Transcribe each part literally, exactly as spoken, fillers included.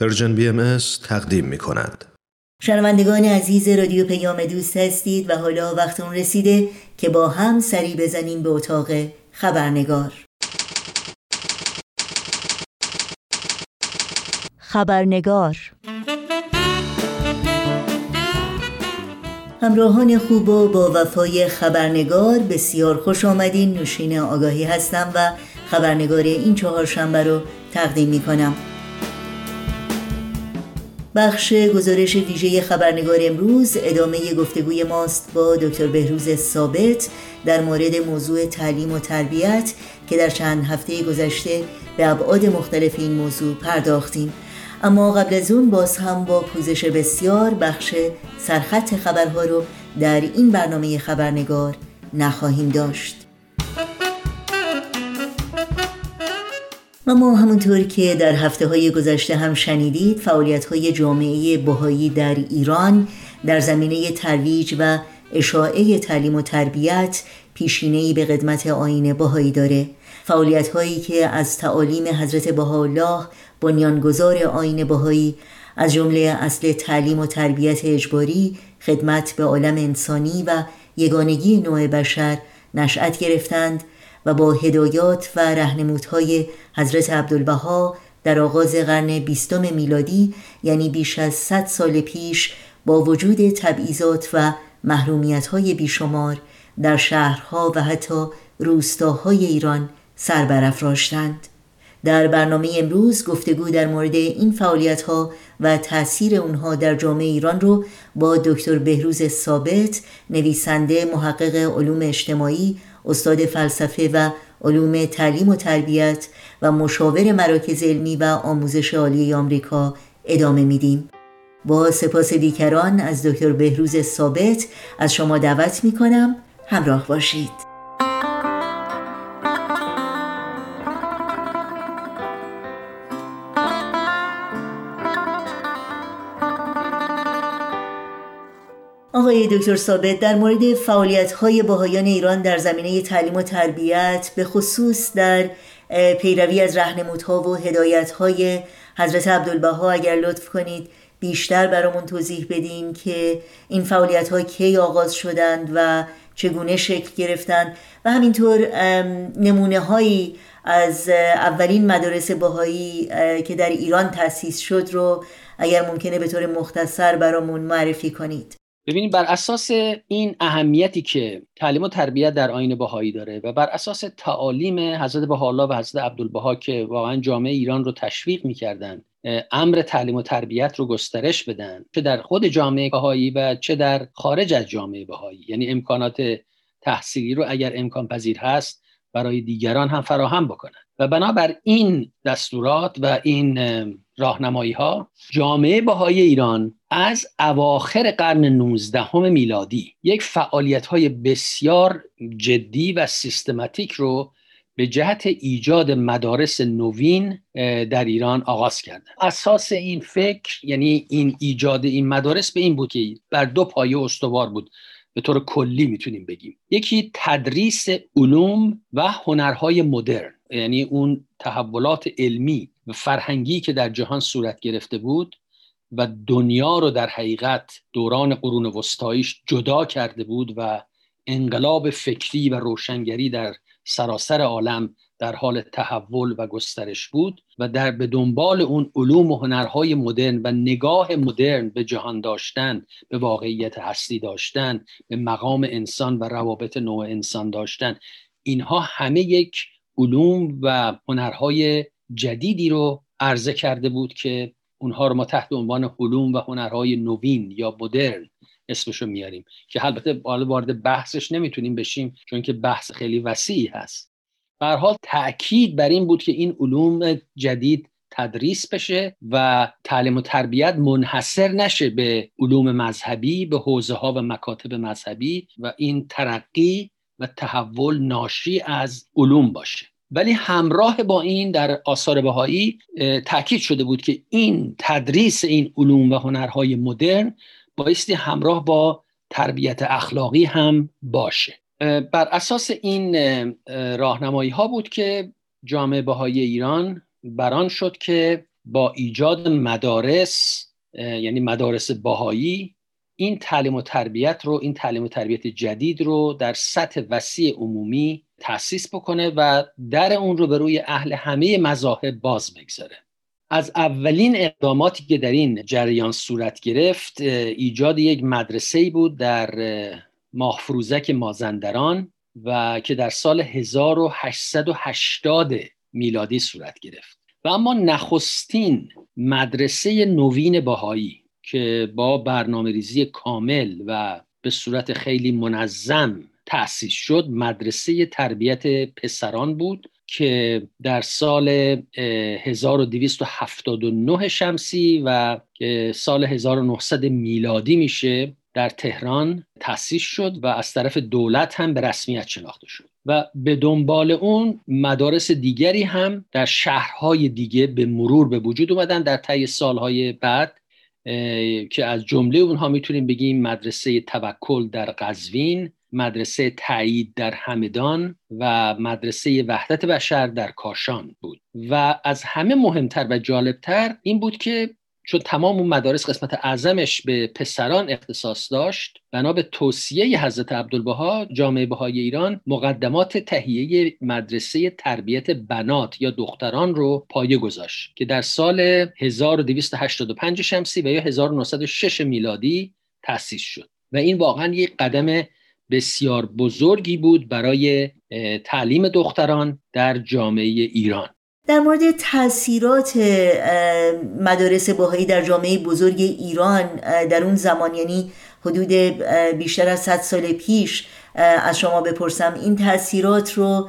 پرژن بی ام اس تقدیم می کند. شنوندگان عزیز رادیو پیام دوست هستید و حالا وقت اون رسیده که با هم سری بزنیم به اتاق خبرنگار. خبرنگار همراهان خوب و با وفای خبرنگار، بسیار خوش آمدین. نوشین آگاهی هستم و خبرنگار این چهارشنبه رو تقدیم می کنم. بخش گزارش ویژه خبرنگار امروز ادامه گفتگوی ماست با دکتر بهروز ثابت در مورد موضوع تعلیم و تربیت که در چند هفته گذشته به ابعاد مختلف این موضوع پرداختیم. اما قبل از اون باز هم با پوزش بسیار بخش سرخط خبرها رو در این برنامه خبرنگار نخواهیم داشت. اما همونطور که در هفته‌های گذشته هم شنیدید، فعالیت‌های جامعه بهایی در ایران در زمینه ترویج و اشاعه تعلیم و تربیت پیشینه‌ای به قدمت آیین بهایی داره. فعالیت‌هایی که از تعالیم حضرت بهاءالله بنیانگذار آیین بهایی از جمله اصل تعلیم و تربیت اجباری، خدمت به عالم انسانی و یگانگی نوع بشر نشأت گرفتند و با هدایات و رهنمودهای حضرت عبدالبهاء در آغاز قرن بیستم میلادی، یعنی بیش از صد سال پیش، با وجود تبعیضات و محرومیت‌های بیشمار در شهرها و حتی روستاهای ایران سر برافراشتند. در برنامه امروز گفتگو در مورد این فعالیت‌ها و تأثیر اونها در جامعه ایران رو با دکتر بهروز ثابت، نویسنده، محقق علوم اجتماعی، استاد فلسفه و علوم تعلیم و تربیت و مشاور مراکز علمی و آموزش عالی آمریکا ادامه میدیم. با سپاس بیکران از دکتر بهروز ثابت از شما دعوت میکنم همراه باشید. آقای دکتر ثابت، در مورد فعالیت‌های بهائیان ایران در زمینه تعلیم و تربیت، به خصوص در پیروی از رهنمودها و هدایت‌های حضرت عبدالبها، اگر لطف کنید بیشتر برامون توضیح بدین که این فعالیت‌ها کی آغاز شدند و چگونه شکل گرفتند و همینطور نمونه‌هایی از اولین مدارس بهایی که در ایران تأسیس شد رو اگر ممکنه به طور مختصر برامون معرفی کنید. ببینید، بر اساس این اهمیتی که تعلیم و تربیت در آیین بهایی داره و بر اساس تعالیم حضرت بهاءالله و حضرت عبدالبها که واقعا جامعه ایران رو تشویق می‌کردند امر تعلیم و تربیت رو گسترش بدن، چه در خود جامعه بهایی و چه در خارج از جامعه بهایی، یعنی امکانات تحصیلی رو اگر امکان پذیر هست برای دیگران هم فراهم بکنن. و بنابر این دستورات و این راهنمایی‌ها، جامعه بهایی ایران از اواخر قرن نوزدهم میلادی یک فعالیت‌های بسیار جدی و سیستماتیک رو به جهت ایجاد مدارس نوین در ایران آغاز کردند. اساس این فکر، یعنی این ایجاد این مدارس، به این بود که بر دو پایه استوار بود. به طور کلی میتونیم بگیم یکی تدریس علوم و هنرهای مدرن، یعنی اون تحولات علمی و فرهنگی که در جهان صورت گرفته بود و دنیا رو در حقیقت دوران قرون وسطاییش جدا کرده بود و انقلاب فکری و روشنگری در سراسر عالم در حال تحول و گسترش بود و در به دنبال اون علوم و هنرهای مدرن و نگاه مدرن به جهان داشتن، به واقعیت هستی داشتن، به مقام انسان و روابط نوع انسان داشتن، اینها همه یک علوم و هنرهای جدیدی رو عرضه کرده بود که اونها رو ما تحت عنوان علوم و هنرهای نوین یا مدرن اسمشو میاریم، که البته وارد بحثش نمیتونیم بشیم چون که بحث خیلی وسیعی هست. به هر حال تأکید بر این بود که این علوم جدید تدریس بشه و تعلیم و تربیت منحصر نشه به علوم مذهبی، به حوزه‌ها و مکاتب مذهبی، و این ترقی و تحول ناشی از علوم باشه. ولی همراه با این در آثار بهایی تأکید شده بود که این تدریس این علوم و هنرهای مدرن بایستی همراه با تربیت اخلاقی هم باشه. بر اساس این راهنمایی‌ها بود که جامعه بهایی ایران بران شد که با ایجاد مدارس، یعنی مدارس بهایی، این تعلیم و تربیت رو این تعلیم و تربیت جدید رو در سطح وسیع عمومی تأسیس بکنه و در اون رو به روی اهل همه مذاهب باز بگذاره. از اولین اقداماتی که در این جریان صورت گرفت ایجاد یک مدرسه‌ای بود در ماهفروزک مازندران و که در سال هزار و هشتصد و هشتاد میلادی صورت گرفت. و اما نخستین مدرسه نوین بهایی که با برنامه‌ریزی کامل و به صورت خیلی منظم تأسیس شد مدرسه تربیت پسران بود که در سال هزار و دویست و هفتاد و نه شمسی و سال هزار و نهصد میلادی میشه در تهران تأسیس شد و از طرف دولت هم به رسمیت شناخته شد و به دنبال اون مدارس دیگری هم در شهرهای دیگه به مرور به وجود اومدن در طی سالهای بعد که از جمله اونها میتونیم بگیم مدرسه توکل در قزوین، مدرسه تایید در همدان و مدرسه وحدت بشر در کاشان بود. و از همه مهمتر و جالبتر این بود که چون تمام اون مدارس قسمت اعظمش به پسران اختصاص داشت، بنا به توصیه حضرت عبدالبهاء جامعه بهائی ایران مقدمات تهیه مدرسه تربیت بنات یا دختران رو پایه گذاشت که در سال هزار و دویست و هشتاد و پنج شمسی و یا هزار و نهصد و شش میلادی تأسیس شد و این واقعا یک قدم بسیار بزرگی بود برای تعلیم دختران در جامعه ایران. در مورد تأثیرات مدارس بهائی در جامعه بزرگ ایران در اون زمان، یعنی حدود بیشتر از صد سال پیش، از شما بپرسم این تأثیرات رو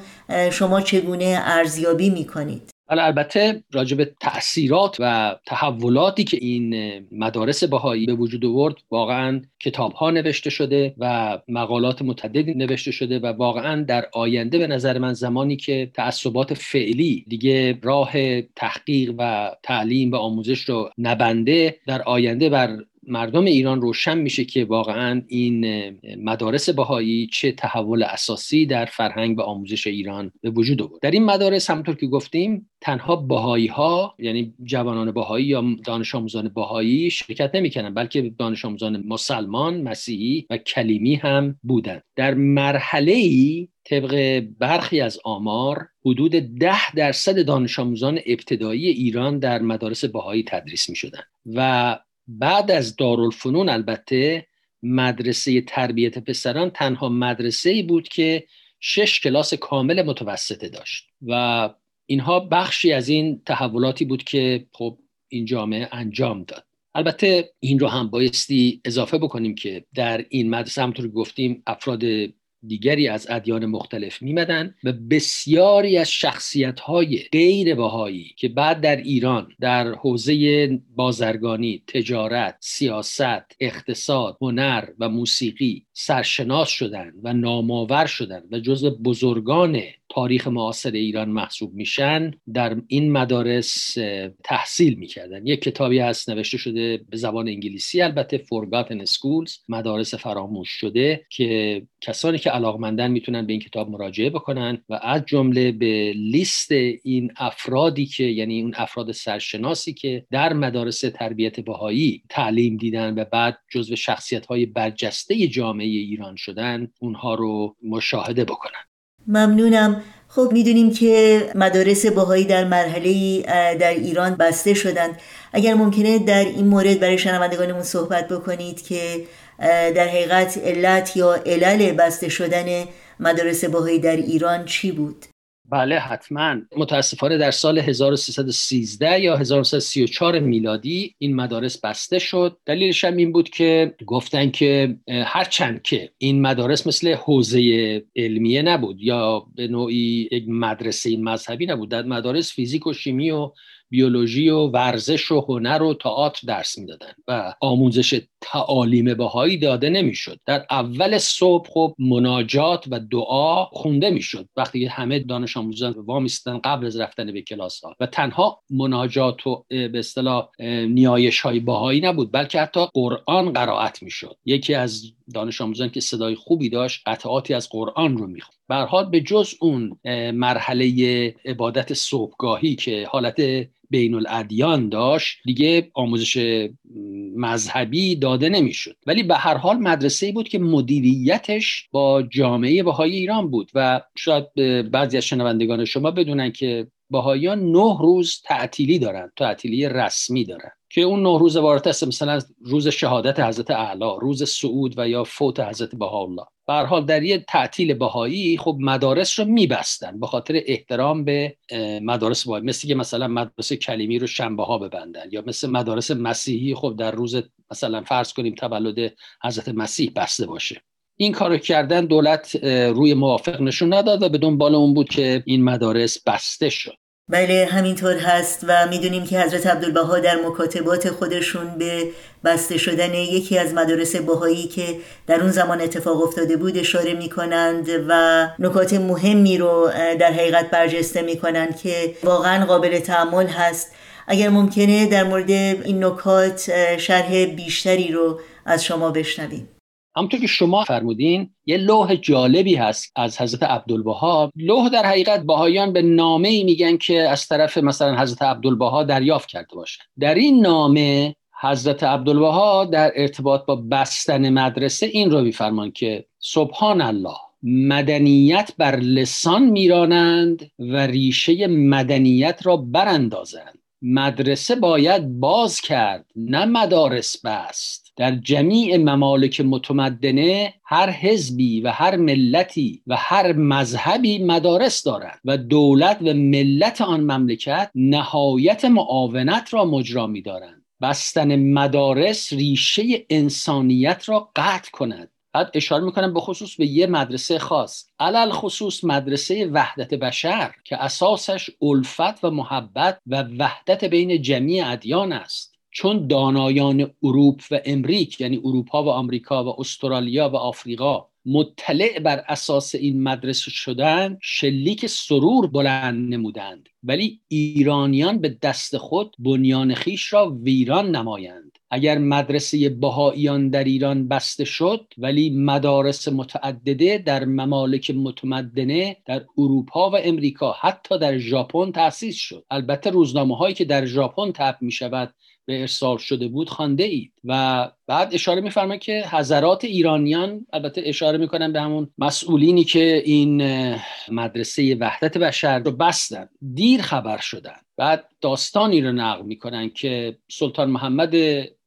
شما چگونه ارزیابی میکنید؟ البته راجع به تأثیرات و تحولاتی که این مدارس بهائی به وجود آورد واقعا کتاب‌ها نوشته شده و مقالات متعددی نوشته شده و واقعا در آینده به نظر من زمانی که تعصبات فعلی دیگه راه تحقیق و تعلیم و آموزش رو نبنده، در آینده بر مردم ایران روشن میشه که واقعا این مدارس بهایی چه تحول اساسی در فرهنگ و آموزش ایران به وجود آورد. در این مدارس همونطور که گفتیم تنها بهایی ها، یعنی جوانان بهایی یا دانش آموزان بهایی شرکت نمیکنن، بلکه دانش آموزان مسلمان، مسیحی و کلیمی هم بودند. در مرحله‌ای طبق برخی از آمار حدود ده درصد دانش آموزان ابتدایی ایران در مدارس بهایی تدریس میشدند و بعد از دارالفنون البته مدرسه تربیت پسران تنها مدرسه‌ای بود که شش کلاس کامل متوسطه داشت و اینها بخشی از این تحولاتی بود که خب این جامعه انجام داد. البته این رو هم بایستی اضافه بکنیم که در این مدرسه همونطور گفتیم افراد دیگری از ادیان مختلف میمدن و بسیاری از شخصیت‌های غیر بهایی که بعد در ایران در حوزه بازرگانی، تجارت، سیاست، اقتصاد، هنر و موسیقی سرشناس شدند و نامآور شدند و جزو بزرگان تاریخ معاصر ایران محسوب میشن، در این مدارس تحصیل میکردن. یک کتابی هست نوشته شده به زبان انگلیسی، البته Forgotten Schools، مدارس فراموش شده، که کسانی که علاقمندن میتونن به این کتاب مراجعه بکنن و از جمله به لیست این افرادی که، یعنی اون افراد سرشناسی که در مدارس تربیت بهایی تعلیم دیدن و بعد جزو شخصیت‌های برجسته جامعه ایران شدن، اونها رو مشاهده بکنن. ممنونم. خب میدونیم که مدارس بهائی در مرحله‌ای در ایران بسته شدند. اگر ممکنه در این مورد برای شنوندگانمون صحبت بکنید که در حقیقت علت یا علل بسته شدن مدارس بهائی در ایران چی بود؟ بله حتما. متاسفانه در سال هزار و سیصد و سیزده یا هزار و سیصد و سی و چهار میلادی این مدارس بسته شد. دلیلش هم این بود که گفتن که هرچند که این مدارس مثل حوزه علمیه نبود یا به نوعی یک مدرسه مذهبی نبود، در مدارس فیزیک و شیمی و بیولوژی و ورزش و هنر و تئاتر درس میدادن و آموزش تعالیم بهایی داده نمیشد. در اول صبح خب مناجات و دعا خونده میشد وقتی همه دانش آموزان وا میستن قبل از رفتن به کلاس ها، و تنها مناجات و به اصطلاح نیایش های بهایی نبود، بلکه حتی قرآن قرائت میشد. یکی از دانش آموزان که صدای خوبی داشت قطعاتی از قرآن رو میخوند. به هر حال به جز اون مرحله عبادت صبحگاهی که حالت بین الادیان داشت دیگه آموزش مذهبی داده نمیشد. ولی به هر حال مدرسه‌ای بود که مدیریتش با جامعه بهائی ایران بود و شاید بعضی از شنوندگان شما بدونن که بهائیان نه روز تعطیلی دارن، تعطیلی رسمی دارن که اون نه روز عبارت است مثلا روز شهادت حضرت اعلی، روز صعود و یا فوت حضرت بهاءالله. به هر حال در یه تعطیل بهایی خب مدارس رو میبستن به خاطر احترام به مدارس بهایی، مثل که مثلا مدرسه کلیمی رو شنبه ها ببندن، یا مثل مدارس مسیحی خب در روز مثلا فرض کنیم تولد حضرت مسیح بسته باشه. این کارو کردن، دولت روی موافق نشون نداد و به دنبال اون بود که این مدارس بسته شد. بله همینطور هست و میدونیم که حضرت عبدالبها در مکاتبات خودشون به بسته شدن یکی از مدارس بهایی که در اون زمان اتفاق افتاده بود اشاره میکنند و نکات مهمی رو در حقیقت برجسته میکنند که واقعا قابل تأمل هست. اگر ممکنه در مورد این نکات شرح بیشتری رو از شما بشنویم. همونطور که شما فرمودین یه لوح جالبی هست از حضرت عبدالبها. لوح در حقیقت بهائیان به نامه‌ای میگن که از طرف مثلا حضرت عبدالبها دریافت کرده باشه. در این نامه حضرت عبدالبها در ارتباط با بستن مدرسه این رو میفرمان که سبحان الله، مدنیت بر لسان میرانند و ریشه مدنیت را براندازند. مدرسه باید باز کرد نه مدارس بست. در جمیع ممالک متمدنه هر حزبی و هر ملتی و هر مذهبی مدارس دارد و دولت و ملت آن مملکت نهایت معاونت را مجرا می‌دارند. بستن مدارس ریشه انسانیت را قطع کند. بعد اشاره میکنم به خصوص به یه مدرسه خاص، علل خصوص مدرسه وحدت بشر که اساسش الفت و محبت و وحدت بین جمیع ادیان است. چون دانایان اروپ و امریک، یعنی اروپا و آمریکا و استرالیا و آفریقا، مطلع بر اساس این مدرسه شدند، شلیک سرور بلند نمودند، ولی ایرانیان به دست خود بنیان خیش را ویران نمایند. اگر مدرسه بهائیان در ایران بسته شد، ولی مدارس متعدده در ممالک متمدنه در اروپا و امریکا، حتی در ژاپن تأسیس شد. البته روزنامه‌هایی که در ژاپن چاپ می‌شود به ارسال شده بود خوانده اید. و بعد اشاره می‌فرما که حضرات ایرانیان، البته اشاره می‌کنن به همون مسئولینی که این مدرسه وحدت بشر رو بستن، دیر خبر شدن. بعد داستانی رو نقل می‌کنن که سلطان محمد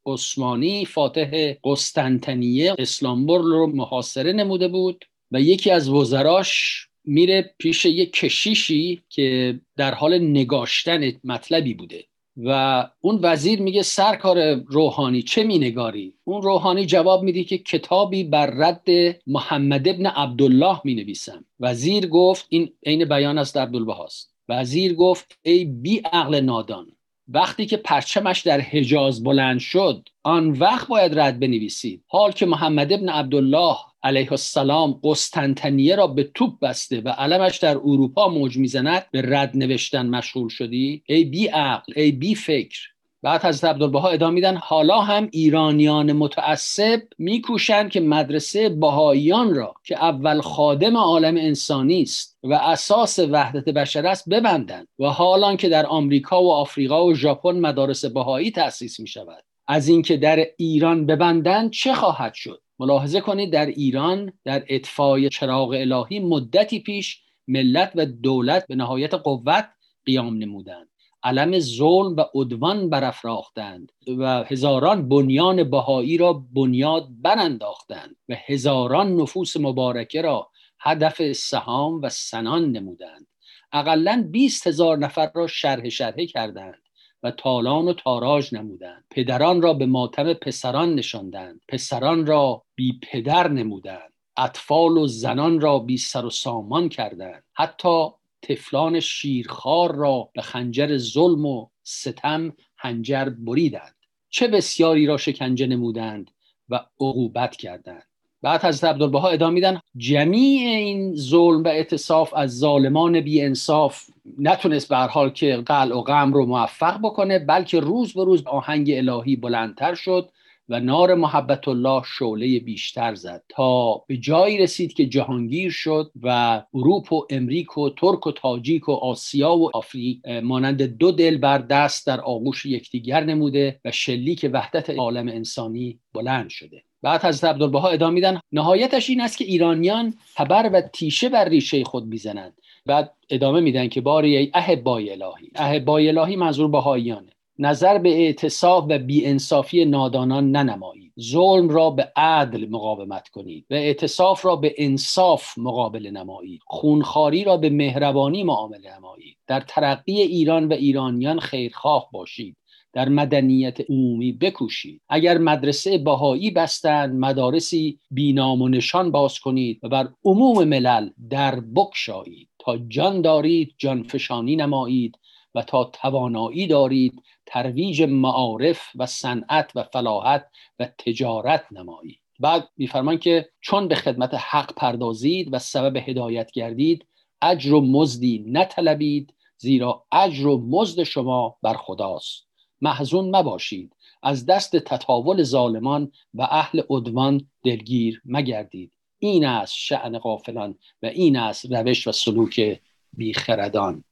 عثمانی فاتح قسطنطنیه اسلامبول رو محاصره نموده بود و یکی از وزراش میره پیش یک کشیشی که در حال نگاشتن مطلبی بوده و اون وزیر میگه سرکار روحانی چه مینگاری؟ اون روحانی جواب میده که کتابی بر رد محمد ابن عبدالله مینویسم. وزیر گفت، این عین بیان از عبدالبهاست، وزیر گفت ای بی عقل نادان، وقتی که پرچمش در حجاز بلند شد آن وقت باید رد بنویسید، حال که محمد ابن عبدالله علیه السلام قسطنطنیه را به توپ بسته و علمش در اروپا موج میزند به رد نوشتن مشغول شدی؟ ای بی عقل، ای بی فکر. بعد حضرت عبدالبها ادامه میدن حالا هم ایرانیان متعصب میکوشند که مدرسه بهائیان را که اول خادم عالم انسانی است و اساس وحدت بشر است ببندند و حالان که در آمریکا و آفریقا و ژاپن مدارس بهایی تأسیس میشود، از اینکه در ایران ببندند چه خواهد شد؟ ملاحظه کنید در ایران در اطفای چراغ الهی مدتی پیش ملت و دولت به نهایت قوت قیام نمودند، علم ظلم و عدوان برافراختند و هزاران بنیان بهایی را بنیاد برانداختند و هزاران نفوس مبارکه را هدف سهام و سنان نمودند. اقلاً بیست هزار نفر را شرح شرحه کردند و تالان و تاراج نمودند. پدران را به ماتم پسران نشاندند، پسران را بی پدر نمودند، اطفال و زنان را بی سر و سامان کردند، حتی طفلان شیرخوار را به خنجر ظلم و ستم هنجر بریدند. چه بسیاری را شکنجه نمودند و عقوبت کردند. بعد حضرت عبدالبهاء ادامه میدن جمیع این ظلم و اعتصاف از ظالمان بی انصاف نتونست به هر حال که قلع و قمع رو موفق بکنه، بلکه روز به روز آهنگ الهی بلندتر شد و نار محبت الله شعله بیشتر زد تا به جایی رسید که جهانگیر شد و اروپا و امریک و ترک و تاجیک و آسیا و آفریق مانند دو دل بر دست در آغوش یکدیگر نموده و شلیک وحدت عالم انسانی بلند شده. بعد حضرت عبدالبهاء ادامه میدن نهایتش این است که ایرانیان تبر و تیشه بر ریشه خود میزنند. بعد ادامه میدن که باری ای احبای الهی، احبای الهی منظور بهائیانه، نظر به اعتصاف و بی‌انصافی نادانان ننمایید، ظلم را به عدل مقاومت کنید و اعتصاف را به انصاف مقابل نمایید، خونخواری را به مهربانی معامله نمایید، در ترقی ایران و ایرانیان خیرخواه باشید، در مدنیت عمومی بکوشید. اگر مدرسه بهایی بستند مدارسی بینام و نشان باز کنید و بر عموم ملل در بکشایید تا جان دارید جان فشانی نمایید و تا توانایی دارید ترویج معارف و صنعت و فلاحت و تجارت نمایید. بعد می‌فرمان که چون به خدمت حق پردازید و سبب هدایت گردید اجر و مزدی نطلبید، زیرا اجر و مزد شما بر خداست. محزون مباشید، از دست تطاول ظالمان و اهل عدوان دلگیر مگردید. این است شأن غافلان و این است روش و سلوک بیخردان.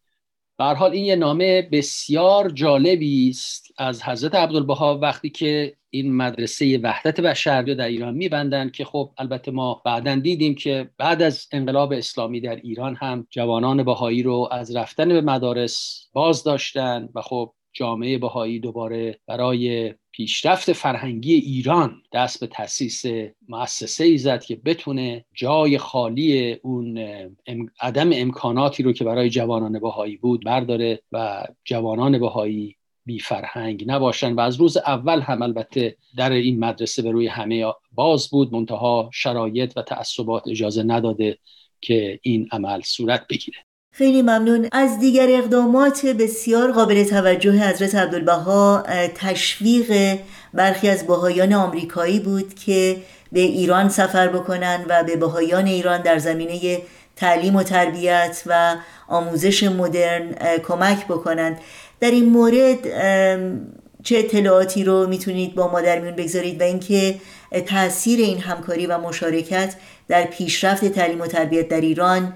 به هر حال این یه نامه بسیار جالبی است از حضرت عبدالبها وقتی که این مدرسه وحدت بشر در ایران میبندن، که خب البته ما بعداً دیدیم که بعد از انقلاب اسلامی در ایران هم جوانان بهایی رو از رفتن به مدارس باز داشتن و خب جامعه بهایی دوباره برای پیشرفت فرهنگی ایران دست به تأسیس مؤسسه‌ای زد که بتونه جای خالی اون ام... عدم امکاناتی رو که برای جوانان بهایی بود برداره و جوانان بهایی بی فرهنگ نباشن. و از روز اول هم البته در این مدرسه به روی همه باز بود، منتها شرایط و تعصبات اجازه نداده که این عمل صورت بگیره. خیلی ممنون. از دیگر اقدامات بسیار قابل توجه حضرت عبدالبها تشویق برخی از بهائیان آمریکایی بود که به ایران سفر بکنن و به بهائیان ایران در زمینه تعلیم و تربیت و آموزش مدرن کمک بکنند. در این مورد چه اطلاعاتی رو میتونید با ما در میون بگذارید و اینکه تأثیر این همکاری و مشارکت در پیشرفت تعلیم و تربیت در ایران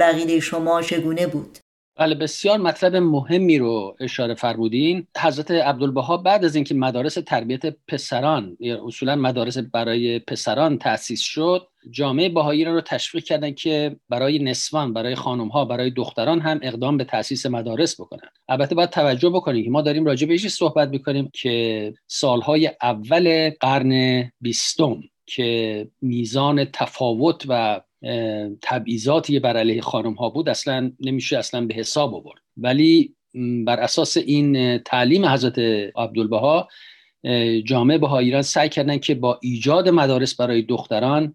بقیده شما چگونه بود؟ بله، بسیار مطلب مهمی رو اشاره فرمودین. حضرت عبدالبها بعد از اینکه مدارس تربیت پسران، اصولا مدارس برای پسران تأسیس شد، جامعه بهایی رو تشویق کردن که برای نسوان، برای خانم‌ها، برای دختران هم اقدام به تأسیس مدارس بکنن. البته باید توجه بکنیم که ما داریم راجع به چیزی صحبت می‌کنیم که سالهای اول قرن بیستم که میزان تفاوت و تبعیضاتی بر علیه خانم ها بود اصلا نمیشه اصلا به حساب آورد، ولی بر اساس این تعلیم حضرت عبدالبها جامعه بهائی ایران سعی کردن که با ایجاد مدارس برای دختران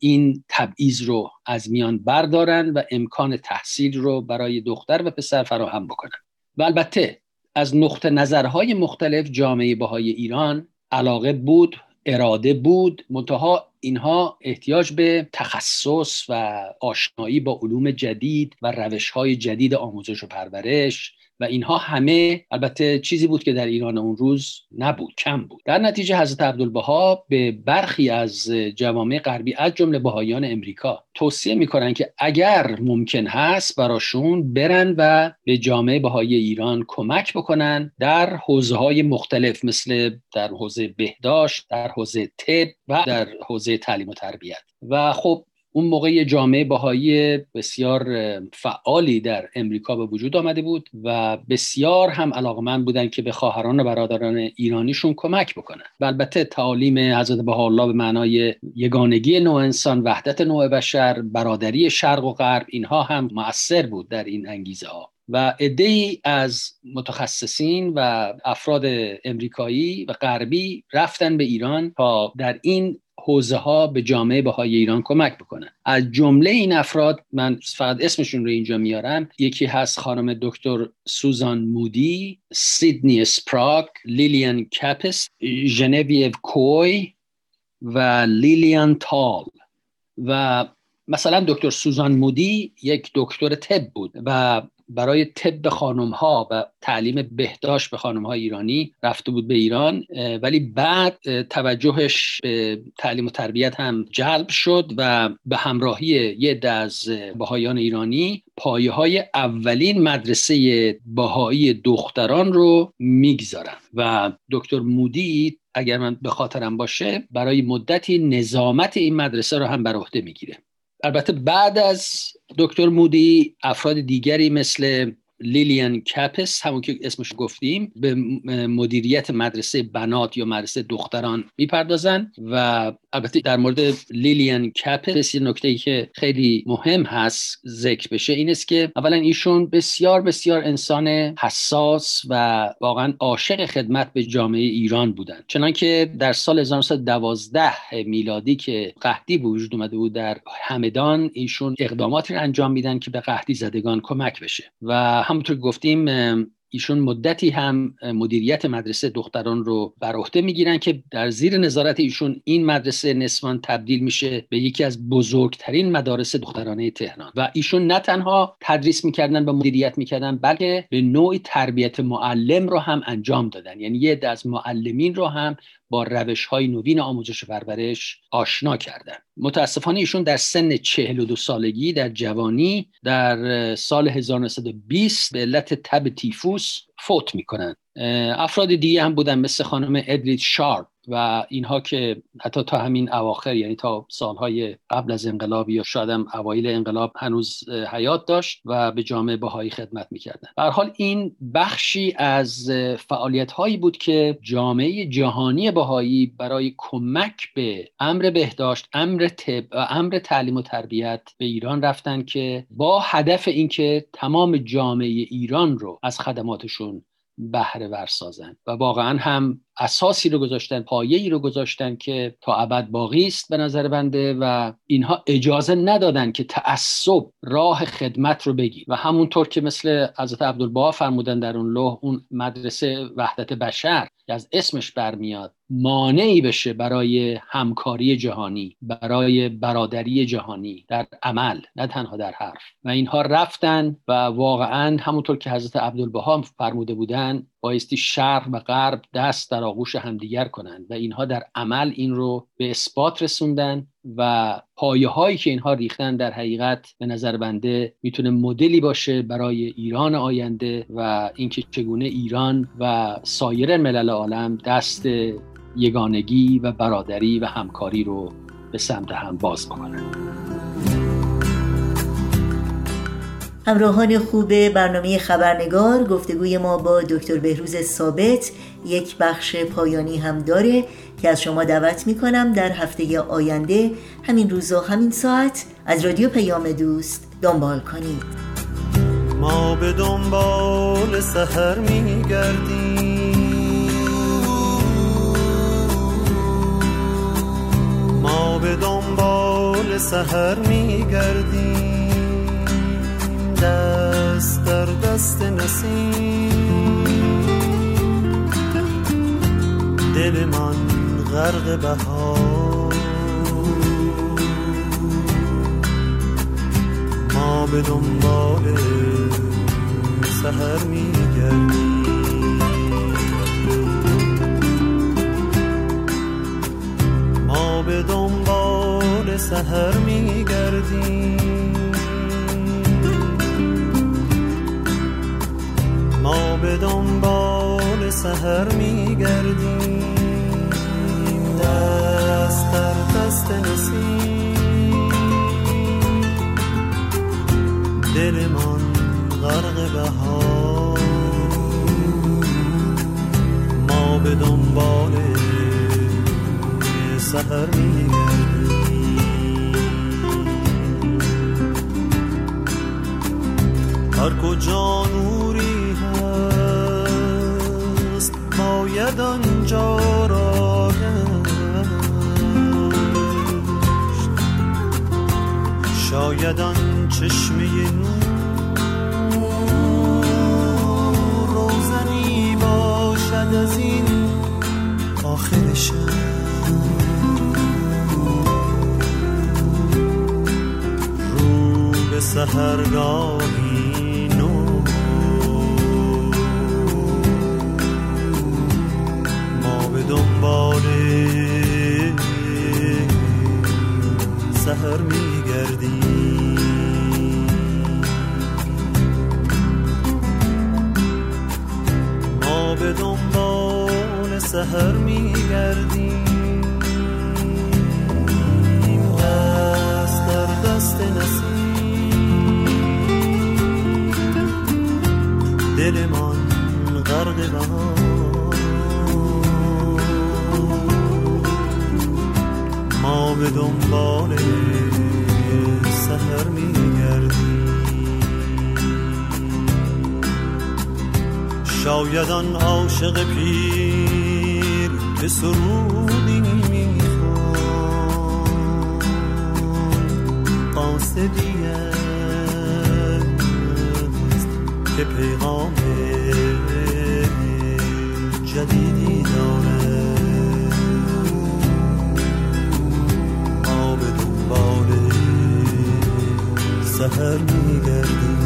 این تبعیض رو از میان بردارن و امکان تحصیل رو برای دختر و پسر فراهم بکنن. و البته از نقطه نظرهای مختلف جامعه بهائی ایران علاقه بود، اراده بود، منتها اینها احتیاج به تخصص و آشنایی با علوم جدید و روش‌های جدید آموزش و پرورش و اینها همه البته چیزی بود که در ایران اون روز نبود، کم بود. در نتیجه حضرت عبدالبها به برخی از جوامع غربی از جمله بهائیان امریکا توصیه میکنن که اگر ممکن هست براشون برن و به جامعه بهائی ایران کمک بکنن در حوزه‌های مختلف، مثل در حوزه بهداشت، در حوزه طب و در حوزه تعلیم و تربیت. و خب اون موقع جامعه بهایی بسیار فعالی در امریکا به وجود آمده بود و بسیار هم علاقمند بودند که به خواهران و برادران ایرانیشون کمک بکنن. و البته تعالیم حضرت بهاءالله به معنای یگانگی نوع انسان، وحدت نوع بشر، برادری شرق و غرب، اینها هم مؤثر بود در این انگیزه ها. و عده‌ای از متخصصین و افراد امریکایی و غربی رفتن به ایران تا در این حوزه ها به جامعه بهائی ایران کمک بکنن. از جمله این افراد من فقط اسمشون رو اینجا میارم، یکی هست خانم دکتر سوزان مودی، سیدنی اسپراک، لیلیان کپس، جنیوی کوی، و لیلیان تال و مثلا دکتر سوزان مودی یک دکتر طب بود و برای طب خانم‌ها و تعلیم بهداشت به خانم‌های ایرانی رفته بود به ایران، ولی بعد توجهش به تعلیم و تربیت هم جلب شد و به همراهی یه عده از بهائیان ایرانی پایه‌های اولین مدرسه بهائی دختران رو میگذارن و دکتر مودی اگر من به خاطرم باشه برای مدتی نظامت این مدرسه رو هم بر عهده میگیره. البته بعد از دکتر مودی افراد دیگری مثل لیلیان کپس، همون که اسمش گفتیم، به مدیریت مدرسه بنات یا مدرسه دختران میپردازن و البته در مورد لیلیان کپس یه نکته‌ای که خیلی مهم هست ذکر بشه این است که اولا ایشون بسیار بسیار انسان حساس و واقعا عاشق خدمت به جامعه ایران بودن، چنانکه در سال هزار و نهصد و دوازده میلادی که قحطی به وجود اومده بود در همدان، ایشون اقداماتی رو انجام میدن که به قحطی زدگان کمک بشه و همونطور گفتیم ایشون مدتی هم مدیریت مدرسه دختران رو بر عهده میگیرن که در زیر نظارت ایشون این مدرسه نسوان تبدیل میشه به یکی از بزرگترین مدارس دخترانه تهران و ایشون نه تنها تدریس میکردن و مدیریت میکردن، بلکه به نوعی تربیت معلم رو هم انجام دادن، یعنی یه دست معلمین رو هم با روش‌های نوین آموزش و پرورش آشنا کردن. متاسفانه ایشون در سن چهل و دو سالگی در جوانی در سال هزار و نهصد و بیست به علت تب تیفوس فوت میکنن. افراد دیگه هم بودن مثل خانم ادریت شار و اینها که حتی تا همین اواخر، یعنی تا سالهای قبل از انقلاب یا شاید هم اوایل انقلاب هنوز حیات داشت و به جامعه بهایی خدمت میکردن. به هر حال این بخشی از فعالیت‌هایی بود که جامعه جهانی بهایی برای کمک به امر بهداشت، امر طب و امر تعلیم و تربیت به ایران رفتن که با هدف اینکه تمام جامعه ایران رو از خدماتشون بهره ور سازن و واقعا هم اساسی رو گذاشتن، پایه‌ای رو گذاشتن که تا ابد باقی است به نظر بنده و اینها اجازه ندادن که تعصب راه خدمت رو بگیره و همونطور که مثل حضرت عبدالبهاء فرمودن در اون لوح، اون مدرسه وحدت بشر که از اسمش برمیاد مانعی بشه برای همکاری جهانی، برای برادری جهانی در عمل نه تنها در حرف. و اینها رفتن و واقعا همونطور که حضرت عبدالبهاء فرموده بودن بایستی شرق و غرب دست در آغوش همدیگر کنند و اینها در عمل این رو به اثبات رسوندن و پایه هایی که اینها ریختن در حقیقت به نظر بنده میتونه مدلی باشه برای ایران آینده و اینکه چگونه ایران و سایر ملل عالم دست یگانگی و برادری و همکاری رو به سمت هم باز بکنند. همراهان خوب برنامه خبرنگار، گفتگوی ما با دکتر بهروز ثابت یک بخش پایانی هم داره که از شما دعوت میکنم در هفته آینده همین روز و همین ساعت از رادیو پیام دوست دنبال کنید. ما به دنبال سحر میگردیم، ما به دنبال سحر میگردیم، دست در دست نسیم، دل من غرق بهار، ما به دنبال سحر میگردیم. ما به دنبال سحر میگردیم، ما به دنبال سحر میگردیم، دست در دست نسیم، دل من غرق بهار، ما به دنبال سحر میگردیم. هر کجا نوری هست باید آنجا را گشت، شاید آن چشمه نور روزنی باشد از این آخر شب. سحرگاهی نو ما به دنبال سحر میگردیم. ما به دنبال سحر میگردیم. دست در دست نسیم دلمان غرق بهار، ما به دنبال سحر میگردیم. شاید آن عاشق پیر که سرودی میخوان قاصدیه که پیغام جدیدی داره. ما به دنبال سحر میگردیم.